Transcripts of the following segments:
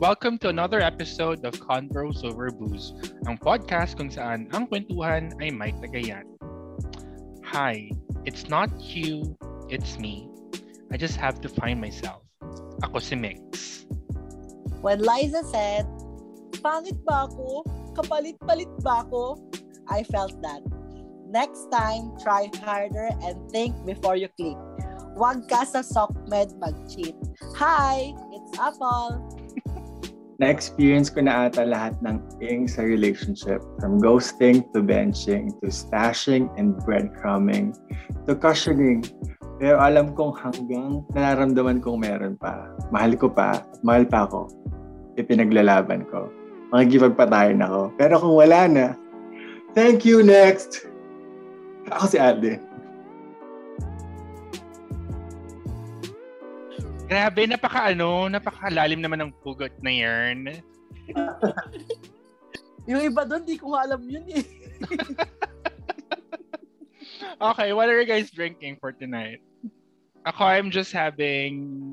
welcome to another episode of Convos Over Booze, ang podcast kung saan ang kwentuhan ay may tagayan. Hi, it's not you, it's me. I just have to find myself. Ako si Miks. When Liza said, pangit ba ako? Kapalit-palit ba ako? I felt that. Next time, try harder and think before you click. Huwag ka sa SOCMED mag-cheat. Hi! It's Apol! Na-experience ko na ata lahat ng things sa relationship. From ghosting, to benching, to stashing, and breadcrumbing, to cushioning. Pero alam kong hanggang nararamdaman kong meron pa. Mahal ko pa. Mahal pa ako. Ipinaglalaban ko. Makikipagpatayan ako. Pero kung wala na, thank you, next! Ako si Aldin. Grabe, napakalalim naman ng pugot na yarn. Yung iba doon, di ko alam yun eh. Okay, what are you guys drinking for tonight? Ako, I'm just having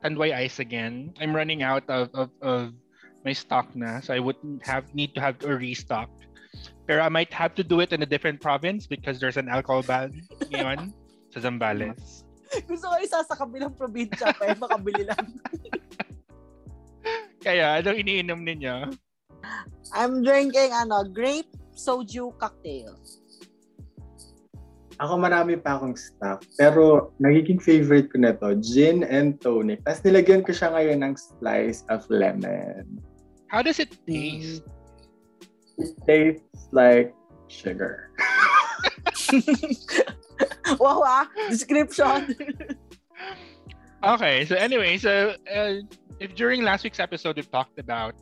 Tanduay Ice again. I'm running out of my stock na, so I wouldn't need to have a restock. Pero I might have to do it in a different province because there's an alcohol ban ngayon sa Zambales. Gusto ko isa sa kabilang probinsya pa, makabili lang. Kaya, anong iniinom ninyo? I'm drinking grape soju cocktail. Ako marami pa akong stock, pero nagiging favorite ko na to, gin and tonic. Tapos nilagyan ko siya ngayon ng slice of lemon. How does it taste? It tastes like sugar. Wow, description. Okay, so anyway, if during last week's episode we talked about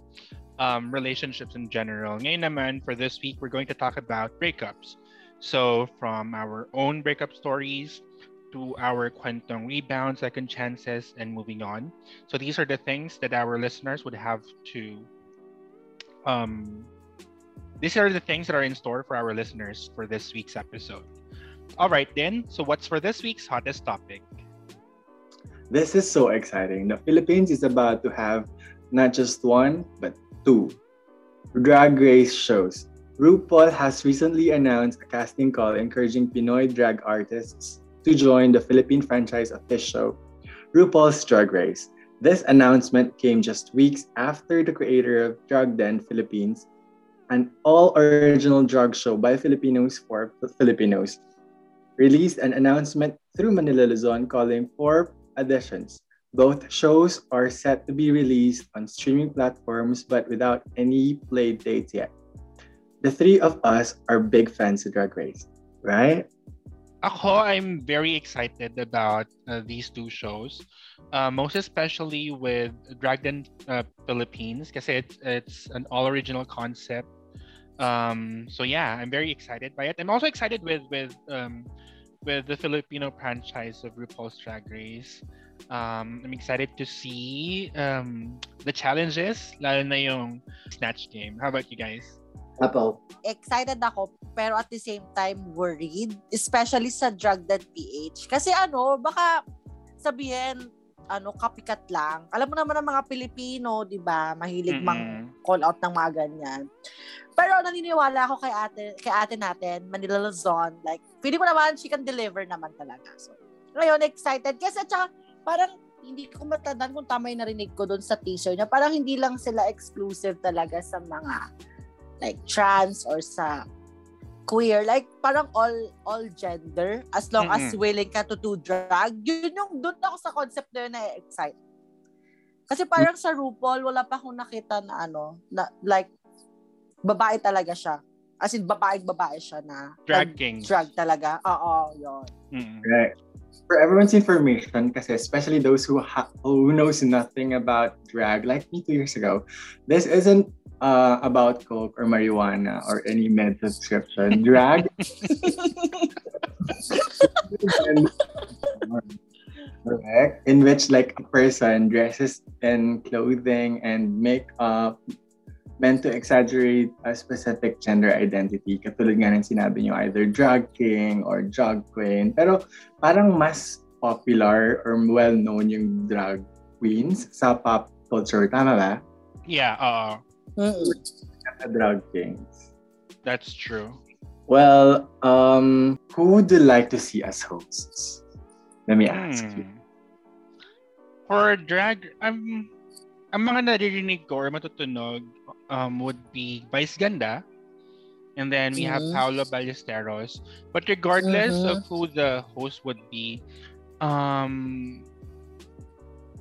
relationships in general, ngayon naman for this week we're going to talk about breakups. So from our own breakup stories to our kwentong rebound, second chances, and moving on. So these are the things that our listeners would have to. These are the things that are in store for our listeners for this week's episode. Alright then, so what's for this week's hottest topic? This is so exciting. The Philippines is about to have not just one, but two drag race shows. RuPaul has recently announced a casting call encouraging Pinoy drag artists to join the Philippine franchise of this show, RuPaul's Drag Race. This announcement came just weeks after the creator of Drag Den Philippines, an all-original drag show by Filipinos for Filipinos, released an announcement through Manila Luzon calling for auditions. Both shows are set to be released on streaming platforms but without any play dates yet. The three of us are big fans of Drag Race, right? Ako, I'm very excited about these two shows, most especially with Drag Den Philippines kasi it's an all-original concept. So yeah, I'm very excited by it. I'm also excited with the Filipino franchise of RuPaul's Drag Race. I'm excited to see the challenges, lalo na yung snatch game. How about you guys? Apol. Excited ako, pero at the same time worried, especially sa Drag Den PH. Kasi baka sabihin, kapikat lang. Alam mo naman ang mga Pilipino, di ba? Mahilig mang call out ng mga ganyan. Pero naniniwala ako kay ate natin, Manila Luzon, like, feeling ko naman, she can deliver naman talaga. So, ngayon, excited. Kasi, tsaka, parang, hindi ko matandaan kung tama yung narinig ko doon sa t-show niya. Parang hindi lang sila exclusive talaga sa mga, like, trans or sa queer. Like, parang all gender, as long as willing ka to do drag. Yun yung, doon ako sa concept na yun na-excite. Kasi parang sa RuPaul, wala pa akong nakita na, like, babae talaga siya. As in, babae siya na. Drag king. Drag talaga. Oo, yun. Mm-hmm. Right. For everyone's information, kasi especially those who knows nothing about drag, like me 2 years ago, this isn't about coke or marijuana or any med subscription. Drag. Correct. In which, like, a person dresses in clothing and makeup meant to exaggerate a specific gender identity. Katulad nga ng sinabi nyo, either drag king or drag queen. Pero parang mas popular or well-known yung drag queens sa pop sponsor. Tama ba? Yeah, drag kings. That's true. Well, who would you like to see as hosts? Let me ask you. For drag, ang mga naririnig ko or matutunog would be Vice Ganda. And then we have Paulo Ballesteros. But regardless of who the host would be,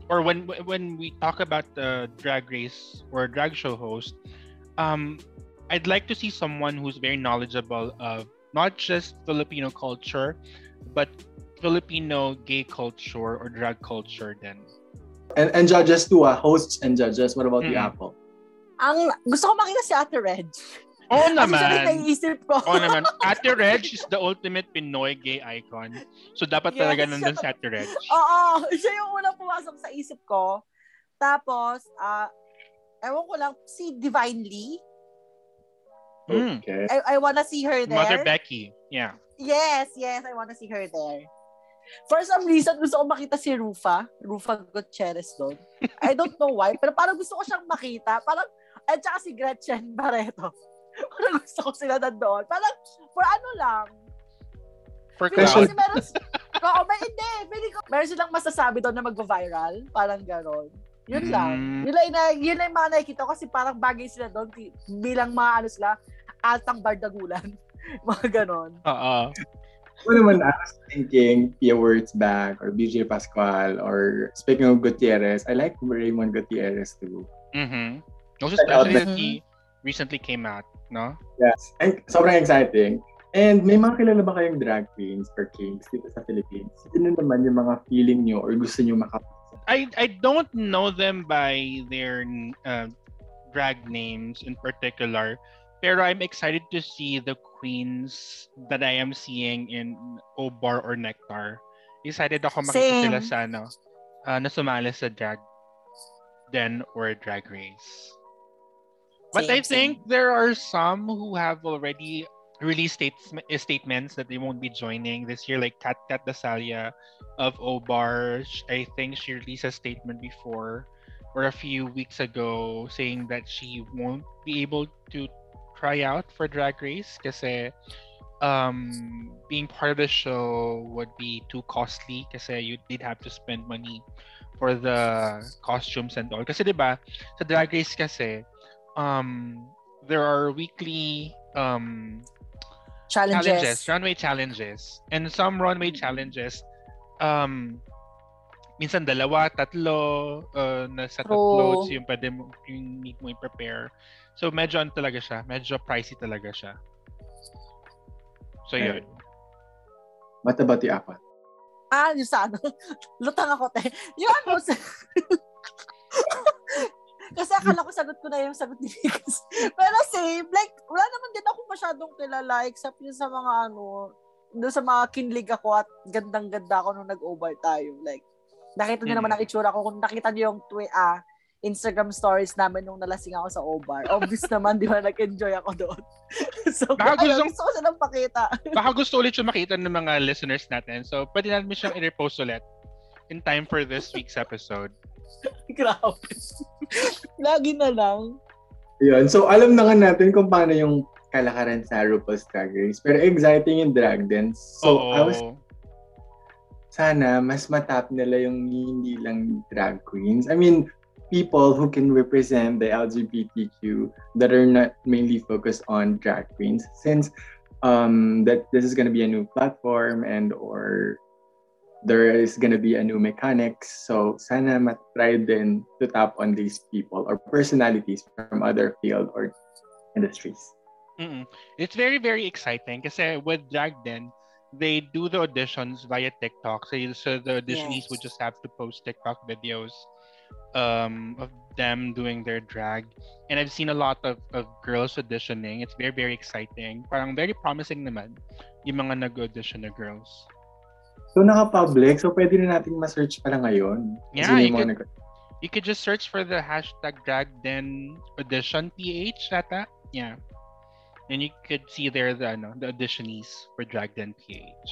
or when we talk about the drag race or drag show host, I'd like to see someone who's very knowledgeable of not just Filipino culture, but Filipino gay culture or drag culture then. And judges too, hosts and judges. What about the Apol? Ang gusto ko makita si Ate Reg. Oo naman. Oo naman. Ate Reg is the ultimate Pinoy gay icon. So dapat talaga nandun si Ate Reg. Oo. Siya yung unang pumasok sa isip ko. Tapos, ewan ko lang, si Divine Lee. Okay. I wanna see her there. Mother Becky. Yeah. Yes. I wanna see her there. For some reason, gusto ko makita si Rufa Gutierrez doon. I don't know why, pero parang gusto ko siyang makita. Parang, at saka si Gretchen Barreto. Parang gusto ko sila doon. Parang, for ano lang. For cloud. Meron silang masasabi doon na mag-viral. Parang gano'n. Yun lang. Yun lang yung mga nakikita ko kasi parang bagay sila doon bilang mga ano sila, altang bardagulan. Mga gano'n. Ako naman, I was thinking Pia Wurtzbach or BJ Pascual or speaking of Gutierrez, I like Raymond Gutierrez too. Also especially that he recently came out, no? Yes. And sobrang exciting. And may mga kilala ba kayong drag queens or kings dito sa Philippines? Sino naman yung mga feeling nyo or gusto nyo makapasa? I don't know them by their drag names in particular. Pero I'm excited to see the queens that I am seeing in O-Bar or Nectar. Excited ako makita sila sa nasumali sa drag den or drag race. But I think there are some who have already released statements that they won't be joining this year, like Kat Dasalia of O-Bar. I think she released a statement before or a few weeks ago saying that she won't be able to try out for Drag Race kasi being part of the show would be too costly kasi you did have to spend money for the costumes and all. Kasi diba, sa Drag Race kasi, there are weekly runway challenges. And some runway challenges, minsan dalawa, tatlo, nasa tatlo yung pwede mo, yung need mo i-prepare. So, medyo ano talaga siya. Medyo pricey talaga siya. So, yun. What about the apat? Yung sa ano? Lutang ako, te. Yung ano? Kasi akala ko sagot ko na yung sagot ni Miks. Pero same. Like, wala naman din ako masyadong kilala except yung sa mga ano, doon sa mga kinlig ako at gandang-ganda ako nung nag-over tayo. Like, nakita niyo naman ang itsura ko. Kung nakita niyo yung Instagram stories namin nung nalasing ako sa O-Bar. Obvious naman, di ba, nag-enjoy ako doon. So, gusto ko silang pakita. Baka gusto ulit siyang makita ng mga listeners natin. So, pwede natin siyang i-repost ulit in time for this week's episode. Grabe. Lagi na lang. Yun. So, alam na nga natin kung paano yung kalakaran sa RuPaul's Drag Race. Pero exciting yung drag din. So, sana mas matap nila yung hindi lang drag queens. I mean, people who can represent the LGBTQ that are not mainly focused on drag queens, since that this is going to be a new platform and or there is going to be a new mechanics. So sana matry din to tap on these people or personalities from other field or industries. It's very, very exciting kasi with Drag Den, they do the auditions via TikTok. So the auditionees would just have to post TikTok videos of them doing their drag, and I've seen a lot of girls auditioning. It's very, very exciting. Parang very promising naman yung mga nag-audition na girls. So naka-public, so pwede na natin ma-search pala ngayon. Yeah, you could just search for the hashtag drag den audition PH nata. Yeah, and you could see there the auditionees for drag den PH.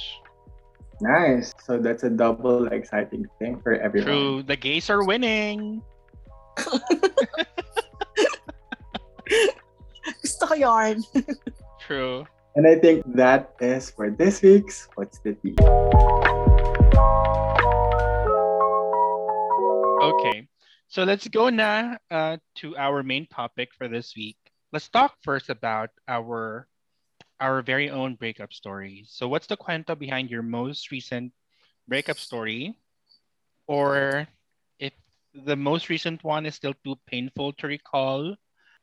Nice. So that's a double exciting thing for everyone. True. The gays are winning. Gusto ko yarn. True. And I think that is for this week's What's the Tea? Okay. So let's go na to our main topic for this week. Let's talk first about our very own breakup story. So what's the kwento behind your most recent breakup story? Or if the most recent one is still too painful to recall,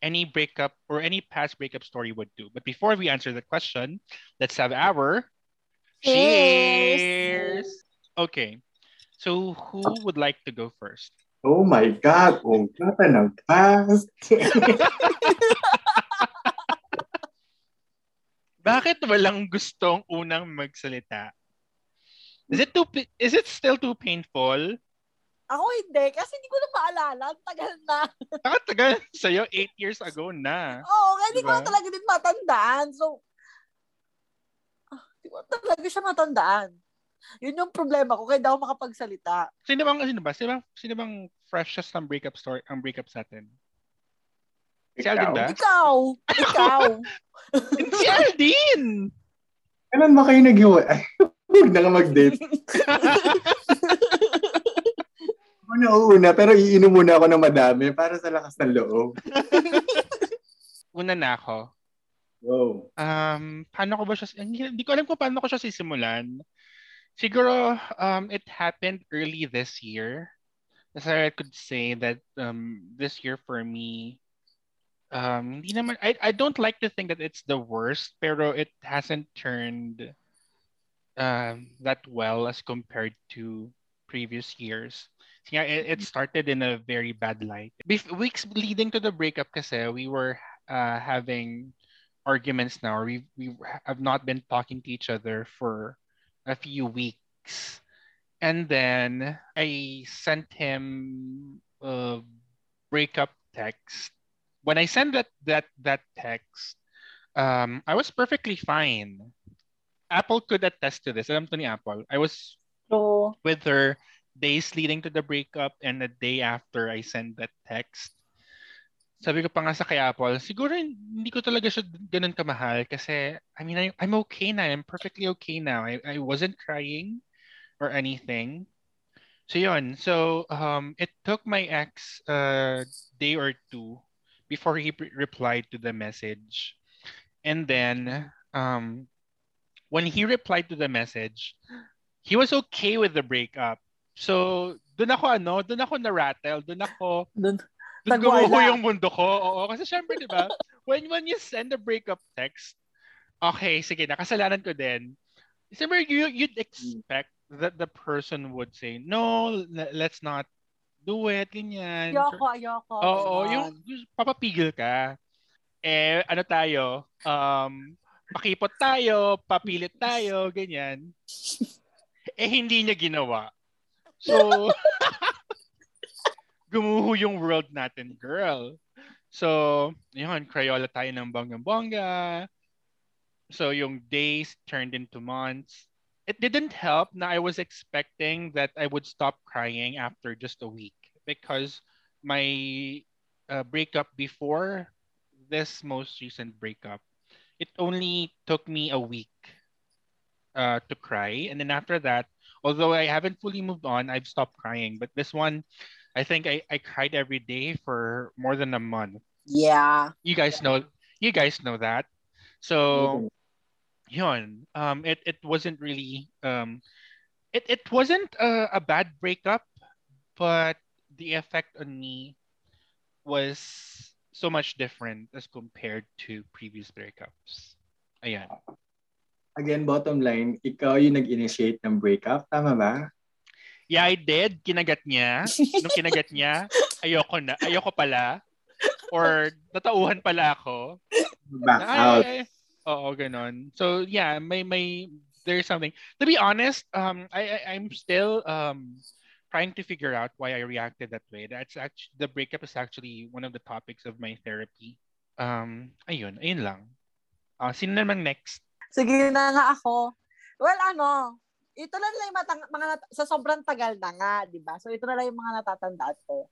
any breakup or any past breakup story would do. But before we answer the question, let's have our cheers. Okay. So who would like to go first? Oh my God. Oh, not enough fast. Bakit walang gustong unang magsalita? Is it still too painful? Ako hindi. Kasi hindi ko na maalala. Tagal na. Tagal sa'yo? 8 years ago na. Oo. Kaya hindi ko talaga din matandaan. So, hindi ko talaga siya matandaan. Yun yung problema ko. Kaya hindi ako makapagsalita. Sino bang freshest ng breakup story, ang breakup sa atin? Si Aldin ba? Ikaw. Si Aldin! Kailan ba kayo nag-iwalay? Huwag na ka mag-date. Ako nauuna, pero iinom muna ako ng madami para sa lakas ng loob. Una na ako. Wow. Paano ko ba siya... Hindi ko alam kung paano ko siya sisimulan. Siguro, it happened early this year. That's how I could say that this year for me... I don't like to think that it's the worst, pero it hasn't turned that well as compared to previous years. So, yeah, it started in a very bad light. Weeks leading to the breakup kasi, we were having arguments now. We have not been talking to each other for a few weeks. And then I sent him a breakup text. When I sent that text, I was perfectly fine. Apol could attest to this. Alam to ni Apol. I was with her days leading to the breakup and the day after I sent that text. Sabi ko pa nga sa kay Apol, siguro hindi ko talaga siya ganun kamahal kasi I mean, I'm okay now. I'm perfectly okay now. I wasn't crying or anything. So yun. So it took my ex day or two before he replied to the message. And then when he replied to the message, he was okay with the breakup. So doon ako na-rattle, doon gumuho yung mundo ko. Oo, kasi syempre, di ba, when you send a breakup text, okay, sige, nakasalanan ko din. Syempre, you'd expect that the person would say, no, let's not do it, ganyan. Ayoko. Oo, yung papapigil ka. Eh, ano tayo? Pakipot tayo, papilit tayo, ganyan. Eh, hindi niya ginawa. So, gumuho yung world natin, girl. So, yun, Crayola tayo ng bonggang-bongga. So, yung days turned into months. It didn't help na I was expecting that I would stop crying after just a week because my breakup before this most recent breakup, it only took me a week to cry. And then after that, although I haven't fully moved on, I've stopped crying. But this one, I think I cried every day for more than a month. Yeah. You guys know that. So... Mm-hmm. Yun, it wasn't really it wasn't a bad breakup, but the effect on me was so much different as compared to previous breakups. Ayan. Again, bottom line, ikaw yung nag-initiate ng breakup, tama ba? Yeah, I did. Kinagat niya. Nung kinagat niya, ayoko pala or natauhan pala ako. Back out. Oo, ganon. So yeah, may there's something. To be honest, I'm still trying to figure out why I reacted that way. That's actually, the breakup is actually one of the topics of my therapy. Ayun lang. Sino naman next? Sige na nga ako. Well, ito lang yung mga sa sobrang tagal na nga, di ba? So ito na lang yung mga natatandaan ko.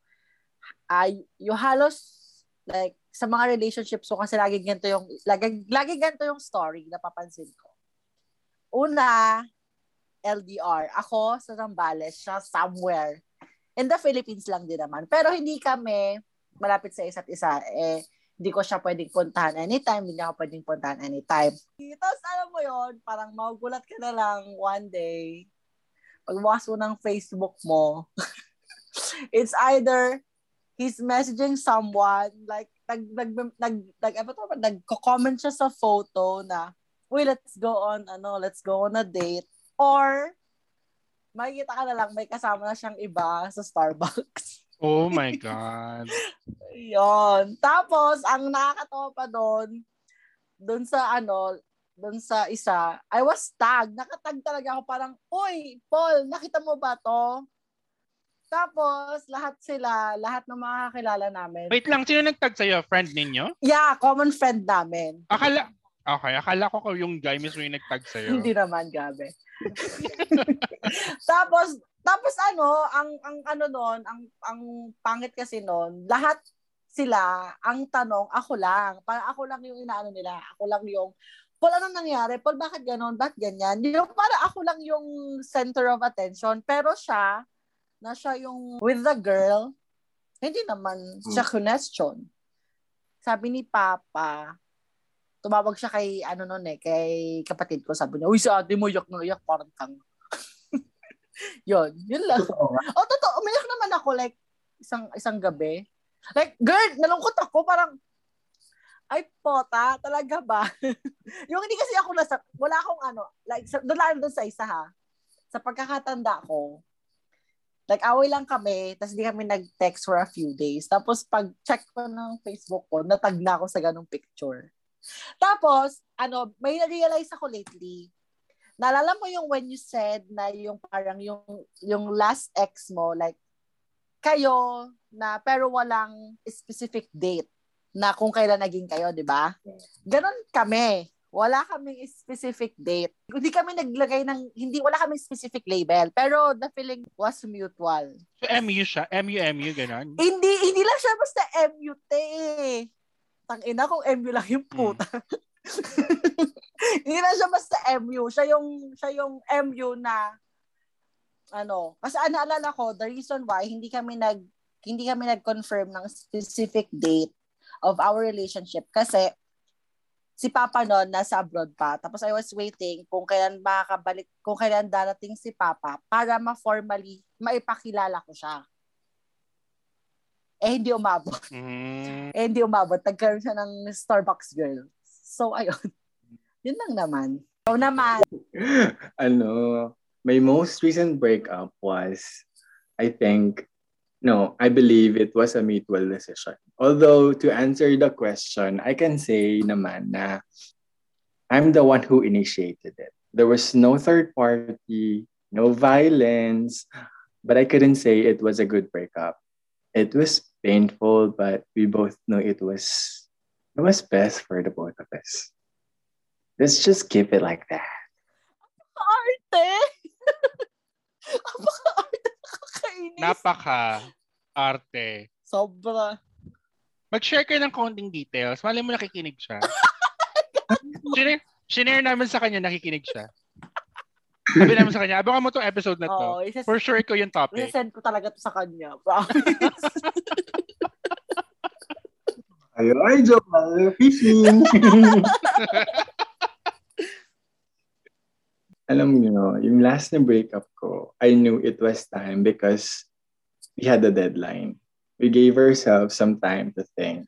yung halos like sa mga relationships ko kasi lagi ganito yung story na papansin ko. Una, LDR. Ako sa Zambales, siya somewhere. In the Philippines lang din naman. Pero hindi kami malapit sa isa't isa. Eh, hindi ko siya pwedeng puntahan anytime. Hindi niya ako pwedeng puntahan anytime. Tapos alam mo yun, parang magugulat ka na lang one day. Pagbukas mo ng Facebook mo, it's either he's messaging someone, like, nagko-comment siya sa photo na, uy, let's go on a date. Or, makikita ka na lang, may kasama na siyang iba sa Starbucks. Oh my God. Yon. Tapos, ang nakakatawa pa doon sa isa, I was tagged. Nakatag talaga ako parang, uy, Paul, nakita mo ba to? Tapos, lahat ng mga kakilala namin. Wait lang, sino nagtag sa'yo? Friend ninyo? Yeah, common friend namin. Akala ko yung guy mismo yung nagtag sa'yo. Hindi naman, gabi. Tapos ang pangit kasi noon, lahat sila, ang tanong, ako lang. Para ako lang yung inaano nila. Ako lang yung, Paul, anong nangyari? Paul, bakit ganon? Bakit ganyan? Yung para ako lang yung center of attention. Pero siya, na siya yung with the girl, hindi naman siya question. Sabi ni Papa, tumawag siya kay, kay kapatid ko, sabi niya, uy, sa ate mo, yak na yak, parang kang. Yun lang. Totoo, umiyak naman ako, like, isang gabi. Like, girl, nalungkot ako, parang, ay, pota, talaga ba? Yung hindi kasi ako, wala akong like, doon sa isa ha, sa pagkakatanda ko, like, away lang kami, tapos hindi kami nag-text for a few days. Tapos, pag-check ko ng Facebook ko, natag na ako sa ganung picture. Tapos, may na-realize ako lately. Naalala mo yung when you said na yung parang yung last ex mo, like, kayo na pero walang specific date na kung kailan naging kayo, di ba? Ganon kami. Wala kaming specific date. Hindi kami naglagay ng, wala kaming specific label. Pero the feeling was mutual. So, MU siya? MU, gano'n? Hindi lang siya basta MUT eh. Tangina kung MU lang yung puta. Hindi lang siya basta MU. Siya yung MU na, kasi naalala ko, the reason why hindi kami nag-confirm ng specific date of our relationship kasi si Papa noon nasa abroad pa. Tapos I was waiting kung kailan makakabalik, kung kailan darating si Papa para ma-formally maipakilala ko siya. Eh, hindi umabot. Nagkaroon siya ng Starbucks girl. So, ayun. Yun lang naman. So naman. My most recent breakup was, I believe it was a mutual decision. Although, to answer the question, I can say naman na I'm the one who initiated it. There was no third party, no violence, but I couldn't say it was a good breakup. It was painful, but we both know it was best for the both of us. Let's just keep it like that. Arte! Napaka-arte. Sobra. Mag-share kayo ng konting details. Malay mo nakikinig siya. Sinare namin sa kanya, nakikinig siya. Sabi namin sa kanya, abangan mo itong episode na to. For sure ko yung topic. I-send ko talaga to sa kanya. Promise. Ay, joke lang. Fishing. Alam mo, yung last na breakup ko, I knew it was time because we had a deadline. We gave ourselves some time to think.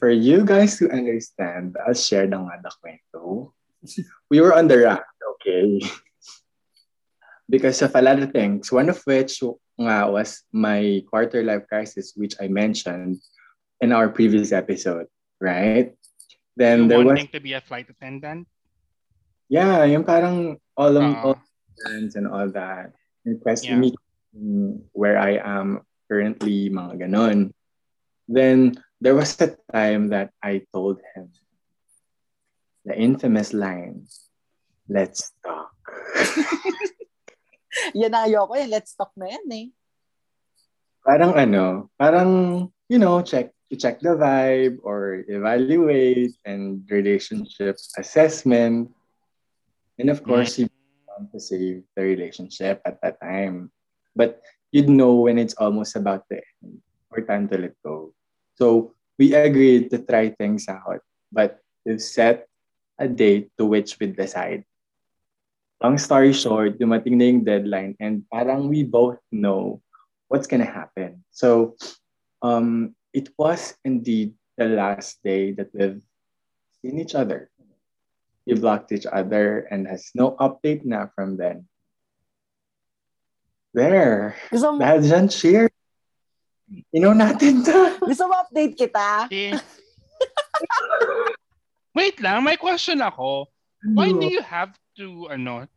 For you guys to understand, I'll share na nga the kwento. We were on the rack, okay? Because of a lot of things, one of which nga was my quarter life crisis, which I mentioned in our previous episode, right? Then there was wanting to be a flight attendant? Yeah, yung parang all plans and all that. Requesting me where I am currently, mga ganon. Then there was a time that I told him the infamous line, "Let's talk." Yan na ayoko, let's talk na yan eh. Parang ano, parang, you know, check the vibe or evaluate and relationship assessment. And of course, you want to save the relationship at that time. But you'd know when it's almost about the end or time to let go. So we agreed to try things out, but to set a date to which we decide. Long story short, dumating na yung deadline and parang we both know what's gonna happen. So it was indeed the last day that we've seen each other. We blocked each other and has no update na from then. There. Dahil dyan, cheer. Ino natin to. Gusto mo update kita? Wait lang, may question ako. Why do you have to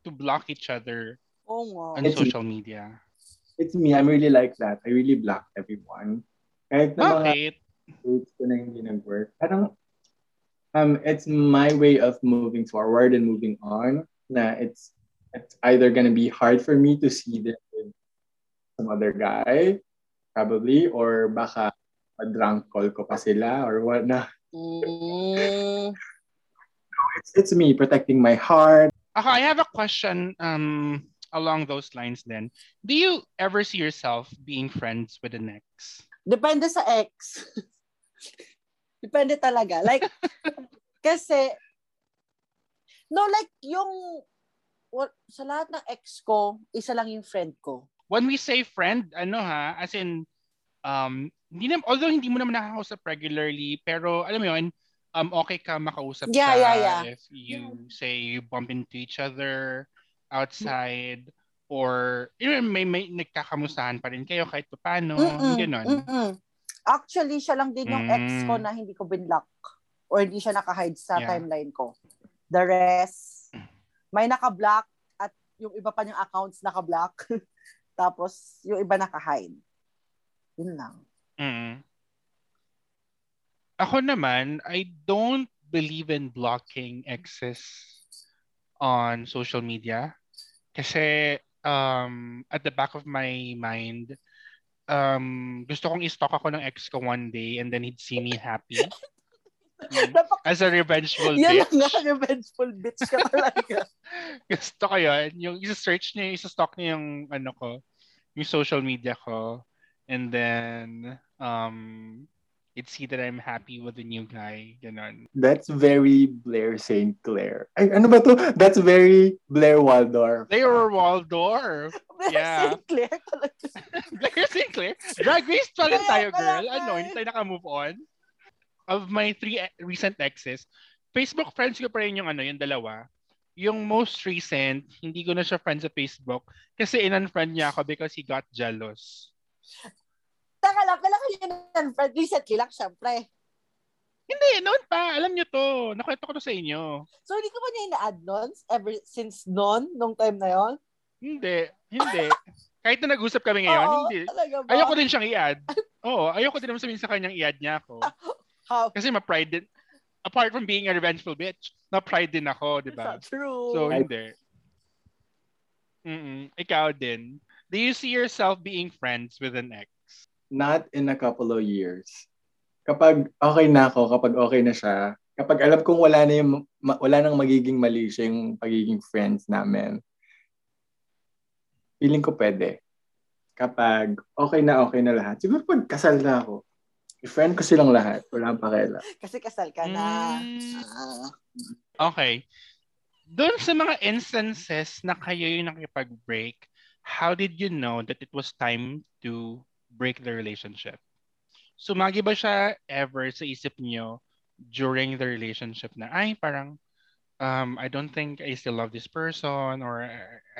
to block each other on social media? It's me. I'm really like that. I really block everyone. Kahit na mga dates ko na hindi nag-work. Parang, it's my way of moving forward and moving on. Na it's either gonna be hard for me to see them with some other guy, probably, or baka drunk call ko pa sila or what na. No, it's me protecting my heart. Okay, I have a question. Along those lines then. Do you ever see yourself being friends with an ex? Depende sa ex. Depende talaga. Like, kasi, no, like, yung, well, sa lahat ng ex ko, isa lang yung friend ko. When we say friend, as in, although hindi mo naman nakakausap regularly, pero, alam mo yun, okay ka makausap if you say you bump into each other, outside or may nagkakamustahan pa rin kayo kahit paano, gano'n. Actually, siya lang din yung ex ko na hindi ko binlock or hindi siya nakahide sa timeline ko. The rest, may nakablock at yung iba pa niyang accounts nakablock. Tapos, yung iba nakahide. Yun lang. Ako naman, I don't believe in blocking exes on social media kasi at the back of my mind gusto kong i-stalk ako ng ex ko one day and then he'd see me happy as a revengeful bitch. Yan nga, revengeful bitch ka talaga. Gusto ko yun, yung i-search niya, i-stalk niya yung yung social media ko and then he'd see that I'm happy with the new guy. Ganun. That's very Blair St. Clair. Ay, ano ba to? That's very Blair Waldorf. Blair Waldorf. Blair St. Clair talaga. Blair St. Clair? Drag race pa rin tayo, girl. Hindi tayo naka-move on. Of my 3 recent exes, Facebook friends ko pa rin yung yung dalawa. Yung most recent, hindi ko na siya friend sa Facebook kasi in-unfriend niya ako because he got jealous. Taka lang, kailangan niya ng recently lang, syempre. Hindi, noon pa. Alam niyo to. Nakwento ko to sa inyo. So, hindi ko ba niya ina-add noon? Ever since noon? Nung time na yon? Hindi. Kahit na nag-usap kami ngayon, hindi. Ayoko din siyang i-add. Oo, ayoko din naman sabihin sa kanyang i-add niya ako. Kasi ma-pride din. Apart from being a revengeful bitch, ma-pride din ako, di ba? True. So, hindi. Ikaw din. Do you see yourself being friends with an ex? Not in a couple of years. Kapag okay na ako, kapag okay na siya, kapag alam kong wala nang magiging mali siya yung pagiging friends namin, feeling ko pwede. Kapag okay na lahat, siguro pag kasal na ako, i-friend ko silang lahat. Wala pa kaila. Kasi kasal ka na. Okay. Doon sa mga instances na kayo yung nakipag-break, how did you know that it was time to break the relationship? Sumagi ba siya ever sa isip niyo during the relationship na ay parang I don't think I still love this person or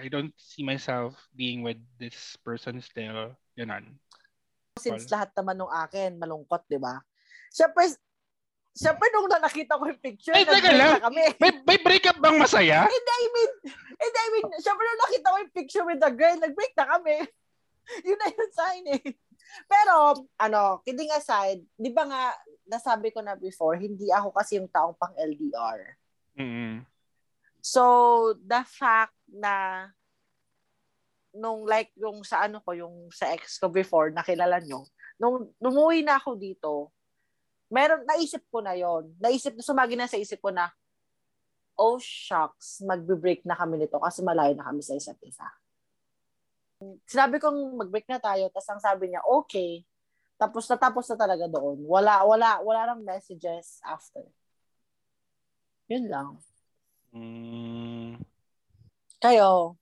I don't see myself being with this person still, ganun. Since lahat naman nung akin malungkot, di ba? Siyempre nung nakita ko yung picture, may breakup bang masaya? I mean, siyempre nung nakita ko yung picture with the girl, nag-break na kami. Yun na yun sign eh. Pero, kidding aside, di ba nga, nasabi ko na before, hindi ako kasi yung taong pang LDR. So, the fact na nung like yung sa ano ko, yung sa ex ko before, nakilala nyo, nung umuwi na ako dito, meron, naisip ko na yon. Sumagi na sa isip ko na, oh shucks, magbe-break na kami nito kasi malayo na kami sa isa't isa. Sinabi kong mag-break na tayo, tapos ang sabi niya, okay. Tapos na talaga doon. Wala nang messages after. Yun lang. Mm. Kayo?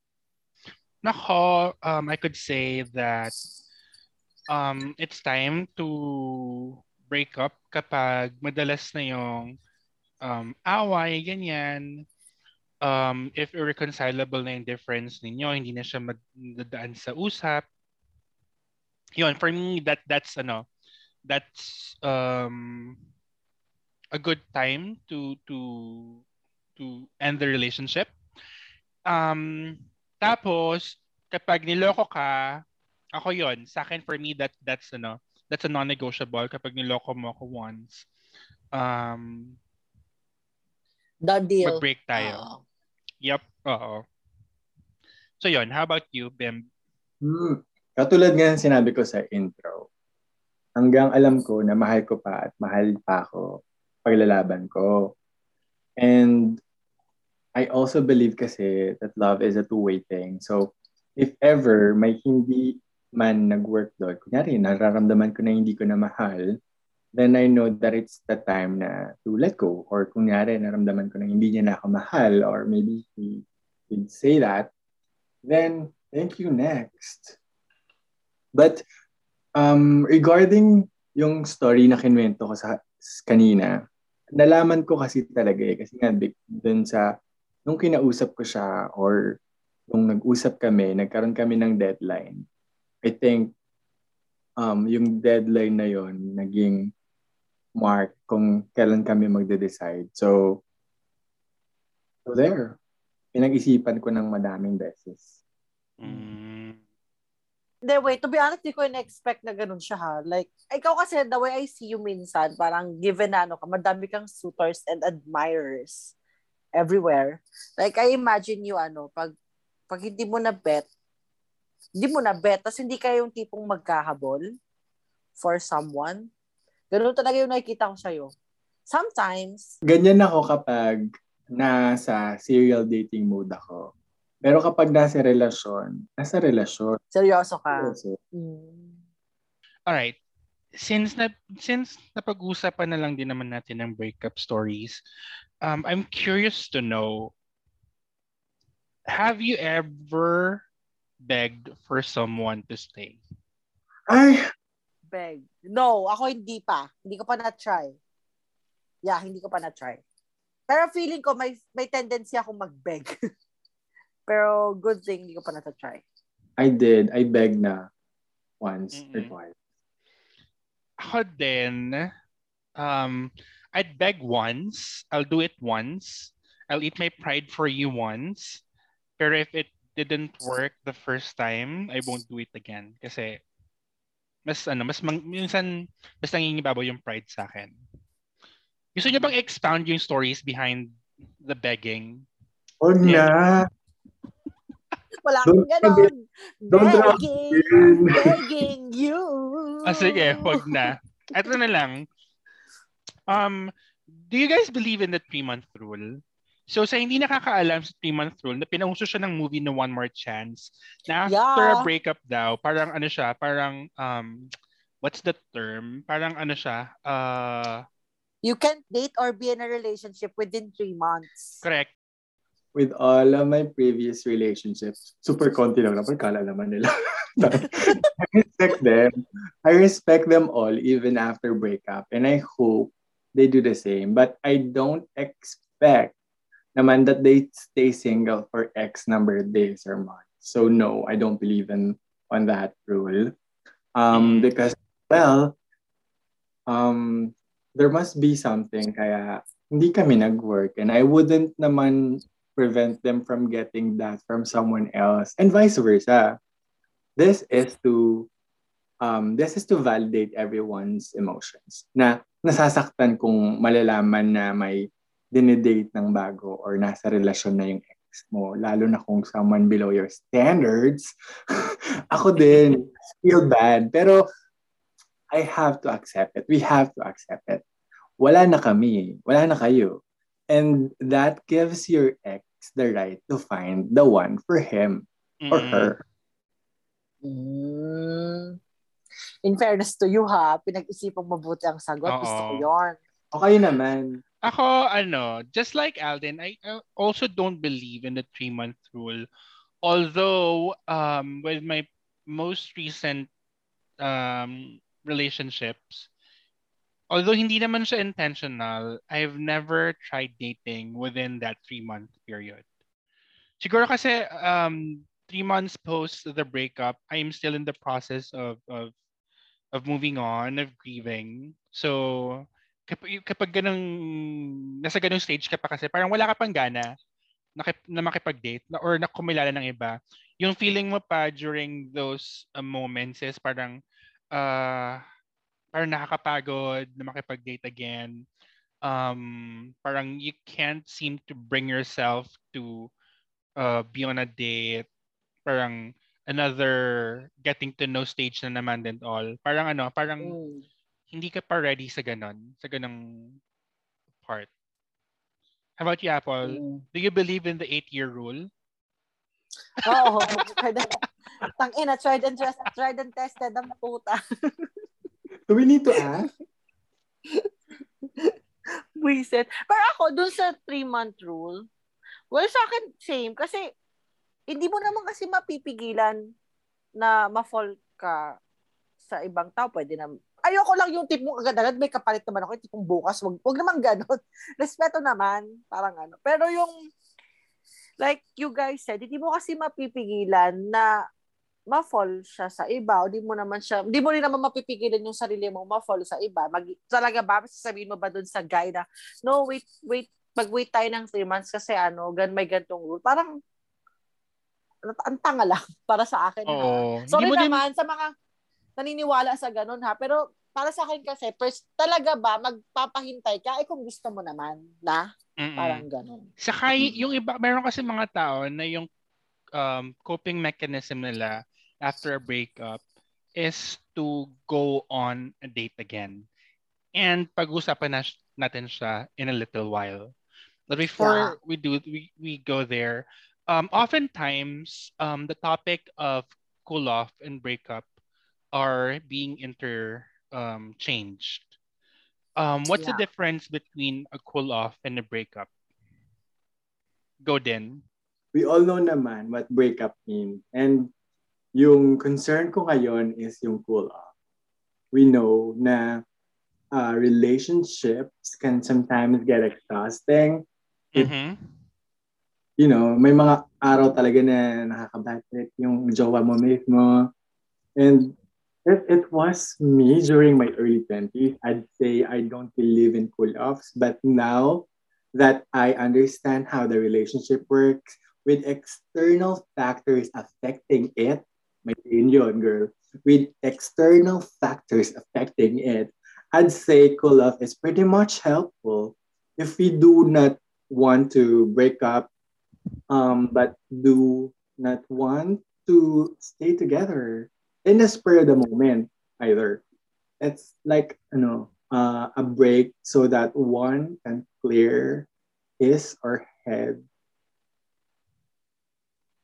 Nako, I could say that it's time to break up kapag madalas na yung away, ganyan. If irreconcilable na yung difference ninyo, hindi na siya magdadaan sa usap. Yun, for me, that's a good time to end the relationship. Tapos kapag niloko ka, ako yun, sa akin, for me, that's a non-negotiable. Kapag niloko mo ako once, done deal. Mag-break tayo. Yep. Oo. So yun, how about you, Bim? Katulad nga sinabi ko sa intro, hanggang alam ko na mahal ko pa at mahal pa ako, paglalaban ko. And I also believe kasi that love is a two-way thing. So if ever may hindi man nag-work doon, kunyari nararamdaman ko na hindi ko na mahal, then I know that it's the time na to let go. Or kunyari naramdaman ko na hindi niya na ako mahal, or maybe he did say that, then thank you, next. But regarding yung story na kinuwento ko sa kanina, nalaman ko kasi talaga kasi nga dun sa nung kinausap ko siya or nung nag-usap kami, nagkaroon kami ng deadline. I think yung deadline na yon naging mark kung kailan kami magde-decide. So there, pinag-isipan ko ng madaming beses. The way, to be honest, di ko in-expect na ganun siya ha. Like, ikaw kasi, the way I see you minsan, parang given na ano ka, madami kang suitors and admirers everywhere. Like, I imagine you ano, pag hindi mo na bet, tapos hindi kayo yung tipong magkahabol for someone. Ganun talaga yung nakikita ko sa'yo. Sometimes, ganyan ako kapag nasa serial dating mode ako. Pero kapag nasa relasyon. Seryoso ka. Alright. Since napag-usapan na lang din naman natin ng breakup stories, I'm curious to know, have you ever begged for someone to stay? Ay! Begged. No, ako hindi pa. Hindi ko pa na-try. Yeah, hindi ko pa na-try. Pero feeling ko may tendency akong mag-beg. Pero good thing, hindi ko pa natatry. I did. I begged na once or twice. Ako din, I'd beg once. I'll do it once. I'll eat my pride for you once. Pero if it didn't work the first time, I won't do it again. Kasi, mas nangingibabaw yung pride sa akin. Gusto niyo bang expound yung stories behind the begging? Oh, yeah. Na. Wala akong ganon. Begging you. Sige, huwag na. Ito na lang. Do you guys believe in the 3-month rule? So, sa hindi nakakaalam sa 3-month rule, na pinauso siya ng movie na One More Chance, na after a breakup daw, parang ano siya, parang, what's the term? Parang ano siya, you can't date or be in a relationship within 3 months. Correct. With all of my previous relationships, super konti lang naman, kala naman nila. I respect them all, even after breakup. And I hope they do the same. But I don't expect naman that they stay single for X number of days or months. So no, I don't believe on that rule. Because, there must be something kaya hindi kami nag-work. And I wouldn't naman prevent them from getting that from someone else, and vice versa. This is to validate everyone's emotions. Na nasasaktan kung malalaman na may dinedate ng bago or nasa relasyon na yung ex mo, lalo na kung someone below your standards. Ako din, feel bad. Pero I have to accept it. We have to accept it. Wala na kami. Wala na kayo. And that gives your ex the right to find the one for him or her. Mm. In fairness to you, ha, pinag-isipang mabuti ang sagot. Oo. Gusto ko yun. Okay naman. Ako, just like Aldin, I also don't believe in the 3-month rule. Although, with my most recent relationships, although hindi naman siya intentional, I've never tried dating within that 3-month period. Siguro kasi, 3 months post the breakup, I'm still in the process of moving on, of grieving. So, kapag ganang, nasa ganung stage ka pa kasi, parang wala ka pang gana na makipag-date or na kumilala ng iba. Yung feeling mo pa during those moments is parang nakakapagod na makipag-date again. Parang you can't seem to bring yourself to be on a date, parang another getting to know stage na naman and all. Parang hindi ka pa ready sa ganong part. How about you, Apol? Mm. Do you believe in the 8-year rule? Oo. Tangina, tried and tested ang puta. Do we need to ask? Buisit. Pero ako, dun sa 3-month rule, well, sa akin, same. Kasi, hindi mo naman kasi mapipigilan na ma-fall ka sa ibang tao. Pwede na, ayoko lang yung tipong agad-agad, may kapalit naman ako, yung tipong bukas, wag naman ganon. Respeto naman, parang. Pero yung, like you guys said, hindi mo kasi mapipigilan na ma-fall siya sa iba, o di mo rin naman mapipigilan yung sarili mo ma-fall sa iba. Talaga ba, sasabihin mo ba dun sa guy na, no, wait, mag-wait tayo ng 3 months kasi may gantong rule. Parang, ang tanga lang para sa akin. Oh, sorry naman sa mga naniniwala sa ganun, ha. Pero para sa akin kasi, first, talaga ba magpapahintay ka? Kung gusto mo naman na parang ganun. Saka yung iba, meron kasi mga tao na yung coping mechanism nila after a breakup is to go on a date again. And pag-usapan natin siya in a little while. But before we do, we go there. Oftentimes, the topic of cool-off and breakup are being interchanged. What's the difference between a cool-off and a breakup? Go din. We all know naman what breakup means. And yung concern ko ngayon is yung cool-off. We know na relationships can sometimes get exhausting. Mm-hmm. You know, may mga araw talaga na nakakabatit yung jowa mo mismo. And it was me during my early 20s. I'd say I don't believe in cool-offs. But now that I understand how the relationship works with external factors affecting it, may yun, girl, with external factors affecting it, I'd say cool-off is pretty much helpful if we do not want to break up, but do not want to stay together in the spur of the moment either. It's like a break so that one can clear his or head.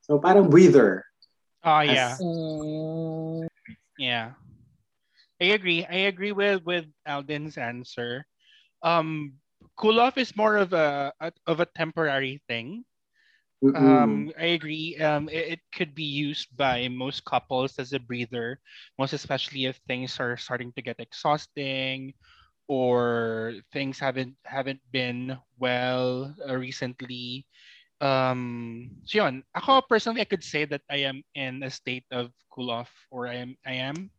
So parang breather. Oh, yeah. Yeah. I agree with Aldin's answer. Cool off is more of a temporary thing. I agree. It could be used by most couples as a breather, most especially if things are starting to get exhausting, or things haven't been well recently. So yun, ako personally, I could say that I am in a state of cool off, or I am.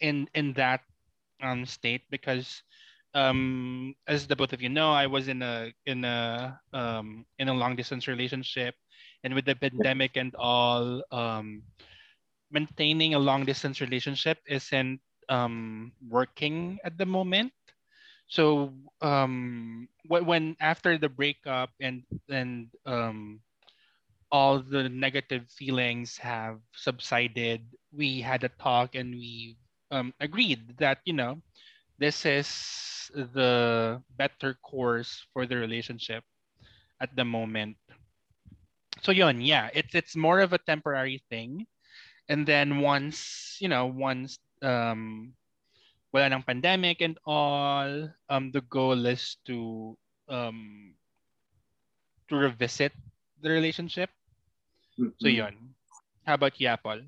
In that state because as the both of you know, I was in a long distance relationship, and with the pandemic and all, maintaining a long distance relationship isn't working at the moment. So when after the breakup and all the negative feelings have subsided, we had a talk and we agreed that, you know, this is the better course for the relationship at the moment. So yun, yeah, it's more of a temporary thing. And then once wala ng pandemic and all, the goal is to revisit the relationship. Mm-hmm. So yun. How about you, Apol?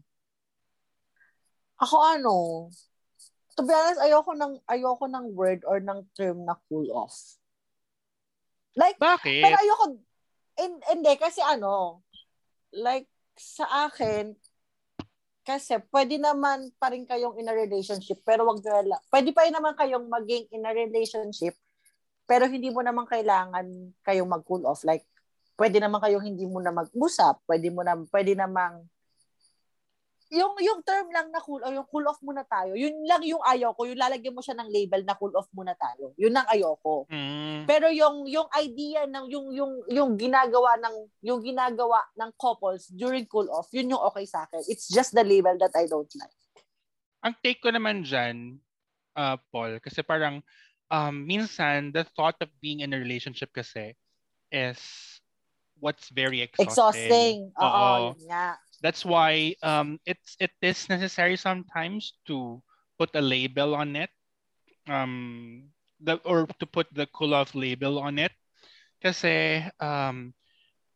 Ako ano, to be honest, ayoko ng word or ng term na cool off. Like, bakit? Pero ayoko, hindi, kasi ano, like, sa akin, kasi pwede naman pa rin kayong in a relationship, pero pwede pa rin naman kayong maging in a relationship, pero hindi mo naman kailangan kayong mag-cool off. Like, pwede naman kayong hindi mo na mag-usap, pwede namang, yung term lang na cool off, yung cool off muna tayo, yun lang yung ayoko, yung lalagyan mo siya ng label na cool off muna tayo, yun ang ayoko. Mm. Pero yung idea ng, yung ginagawa ng couples during cool off, yun yung okay sa akin. It's just the label that I don't like. Ang take ko naman dyan, Paul, kasi parang, minsan, the thought of being in a relationship kasi is what's very exhausting. Oo, yun nga. That's why it is necessary sometimes to put a label on it, or to put the cool off label on it, kasi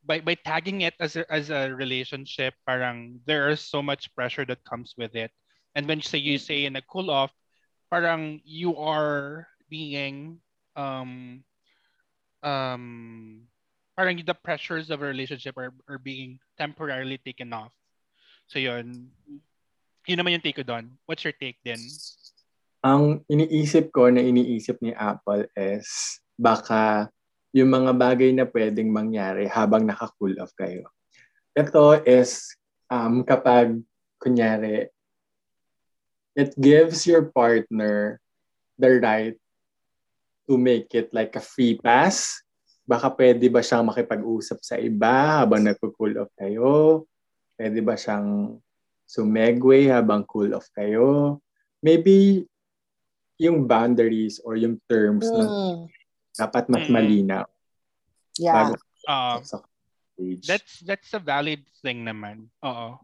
by tagging it as a relationship, parang there is so much pressure that comes with it. And when you say in a cool off, parang you are being parang the pressures of a relationship are being temporarily taken off. So yun, yun naman yung take ko doon. What's your take din? Ang iniisip ko na iniisip ni Apple is baka yung mga bagay na pwedeng mangyari habang naka-cool off kayo. Ito is kapag, kunyari, it gives your partner the right to make it like a free pass. Baka pwede ba siyang makipag-usap sa iba habang nagpo-cool off kayo? Pwede ba siyang sumegway habang cool off kayo? Maybe yung boundaries or yung terms na dapat mas malinaw. Yeah. That's a valid thing naman. Oo.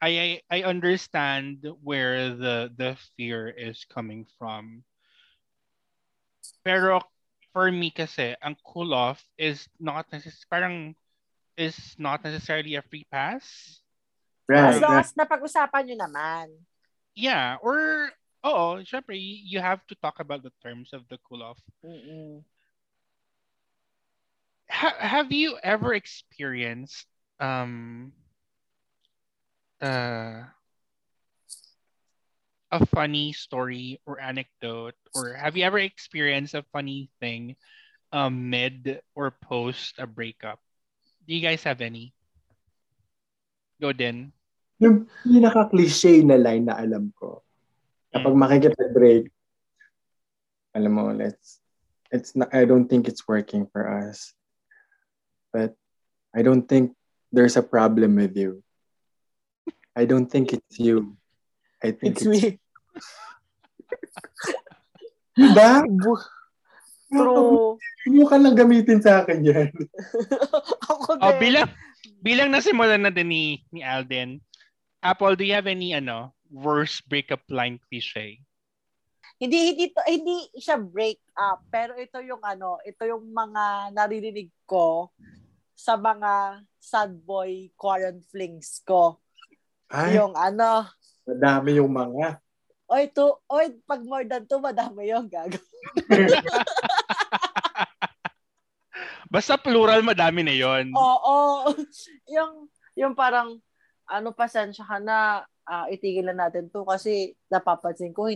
I understand where the fear is coming from. Pero for me kasi, ang cool off is not necessarily a free pass. Right. As long as napag-usapan nyo naman. Yeah. Or, oo, syempre, you have to talk about the terms of the cool off. Have you ever experienced a funny story or anecdote, or have you ever experienced a funny thing mid or post a breakup? Do you guys have any? Go din. Yung pinaka-cliche na line na alam ko, kapag makikita-break, alam mo, it's not, I don't think it's working for us. But I don't think there's a problem with you. I don't think it's you. I think it's me. Diba? True. Hindi ka lang gamitin sa akin yan. Ako din. Oh, bilang nasimulan na din ni Aldin, Apol, do you have any worst breakup line cliche? Hindi siya break up, pero ito yung mga naririnig ko sa mga sad boy current flings ko. Ay. Yung madami yung mga. Oy, pag more than to, madami yung gagawin. Basta plural, madami na yun. Oo. Yung parang, pasensya ka na, itigil na natin to kasi napapansin ko,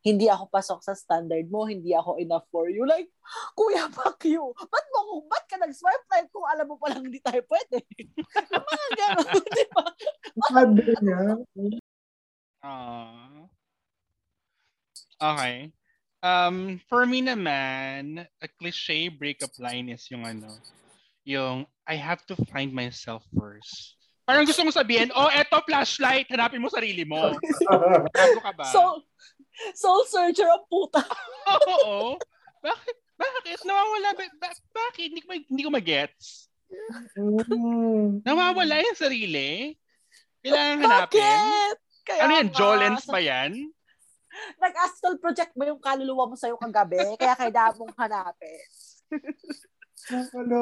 hindi ako pasok sa standard mo, hindi ako enough for you. Like, kuya, fuck you. Ba't ka nag-swipe right kung alam mo palang hindi tayo pwede? Ang mga gano'n, di ba? Sabi niya. Okay. For me naman, a cliche breakup line is yung yung I have to find myself first. Parang gusto mong sabihin, oh, eto flashlight, hanapin mo sarili mo. Bago ka ba? Soul searcher ang puta. Oo. Bakit? Nawawala ba? Bakit? Hindi ko magets. Nawawala yung sarili? Kailangan hanapin? Bakit? Kaya ano yan? Jolens pa yan? Nag-astral project mo yung kaluluwa mo sa'yo kagabi, kaya kailangan mong hanapin.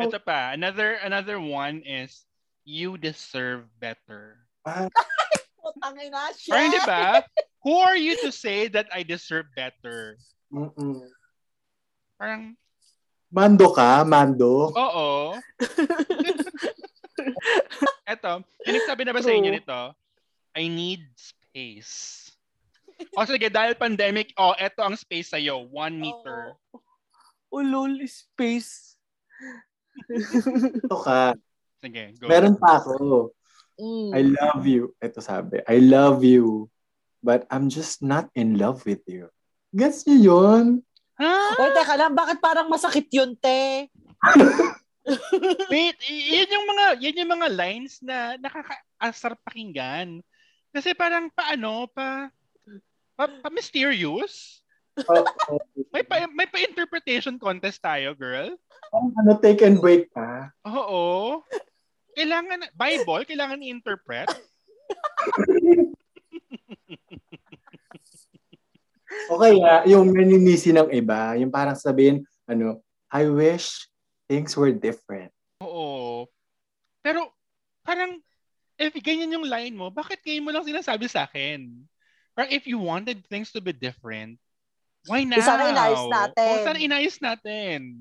Ito pa. Another one is, you deserve better. Putangin na siya. Or hindi ba? Who are you to say that I deserve better? Mm-mm. Parang, mando ka, mando. Oo. Eto, pinagsabi na ba sa inyo nito? I need space. O sige, dahil pandemic, eto ang space sa'yo. 1 meter. Ulol, space. Ito ka. Sige, go. Meron pa ako. I love you. Ito sabi, I love you, but I'm just not in love with you. Gets nyo yun? Huh? Oy, teka lang, bakit parang masakit yun, te? Wait, yan yung mga lines na nakakaasar pakinggan. Kasi parang pa mysterious. May pa-interpretation contest tayo, girl. Take and break pa. Oo. Kailangan, Bible, kailangan i-interpret. Okay, yung naninisi ng iba, yung parang sabihin, I wish things were different. Oo. Pero, parang, if ganyan yung line mo, bakit kayo mo lang sinasabi sa akin? Parang, if you wanted things to be different, why now? Sana inayos natin.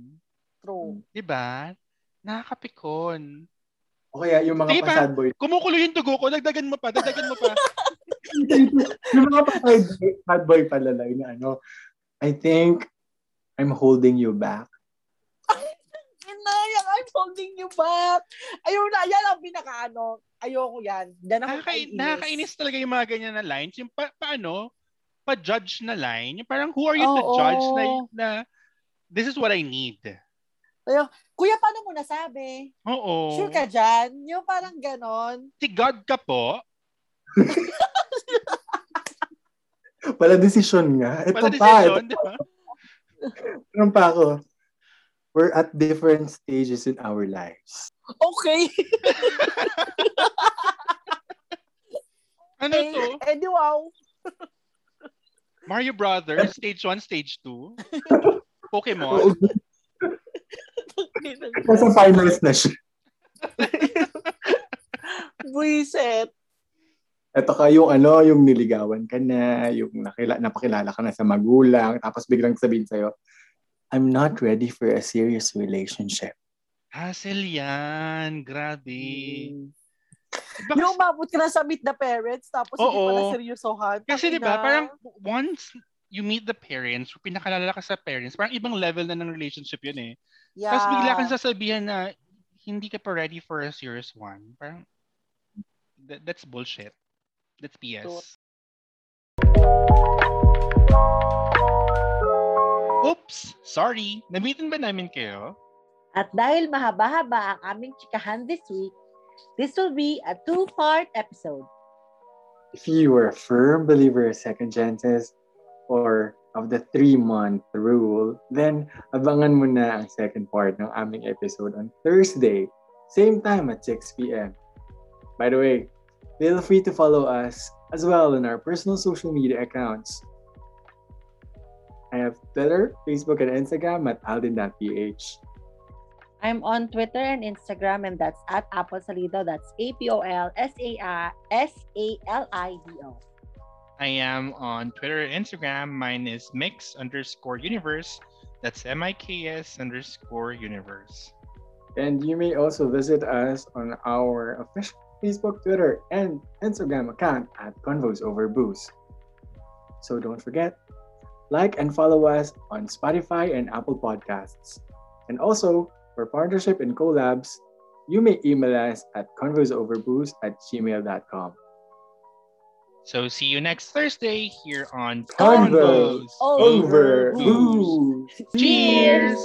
True. Diba? Nakakapikon. O kaya yung mga pasad boy. Kumukulo yung tugo ko, dagdagan mo pa. Yung mga pasad boy pala lang na I think I'm holding you back. Inayang, I'm holding you back. Ayun na, yan ang pinakaano. Ayoko yan. Nakakainis talaga yung mga ganyan na lines. Yung pa-judge na line. Yung parang, who are you to judge na this is what I need. Kuya, paano mo nasabi? Oo. Sure ka dyan? Yung parang ganon. Si God ka po. Wala desisyon nga. Ito pa. Ganun pa ako. We're at different stages in our lives. Okay. Ano to? Eddie, wow. Mario Brothers, stage 1, stage 2. Pokemon. Nasa finals na siya. Buiset. Ito ka yung yung niligawan ka na, yung napakilala ka na sa magulang, tapos biglang sabihin sa'yo, I'm not ready for a serious relationship. Hassle yan. Grabe. Yung mabot ka na sa meet the parents, tapos hindi pala seryosohan. Kasi diba, parang once you meet the parents, pinakalala ka sa parents, parang ibang level na ng relationship yun eh. Yeah. Tapos bigla kang sasabihan na hindi ka pa ready for a serious one. Parang, that's bullshit. That's BS. Oops! Sorry! Namitin ba namin kayo? At dahil mahaba-haba ang aming chikahan this week, this will be a 2-part episode. If you are a firm believer of second chances or of the 3-month rule, then abangan mo na ang second part ng aming episode on Thursday, same time at 6 p.m. By the way, feel free to follow us as well on our personal social media accounts. I have Twitter, Facebook, and Instagram at aldin.ph. I'm on Twitter and Instagram, and that's at Apol Salido. That's APOLSALIDO. I am on Twitter and Instagram. Mine is Miks_universe. That's MIKS_universe. And you may also visit us on our official Facebook, Twitter, and Instagram account at Convos Over Booze. So don't forget, like and follow us on Spotify and Apple Podcasts. And also, for partnership and collabs, you may email us at convosoverbooze@gmail.com. So see you next Thursday here on Convos Over Booze. Cheers!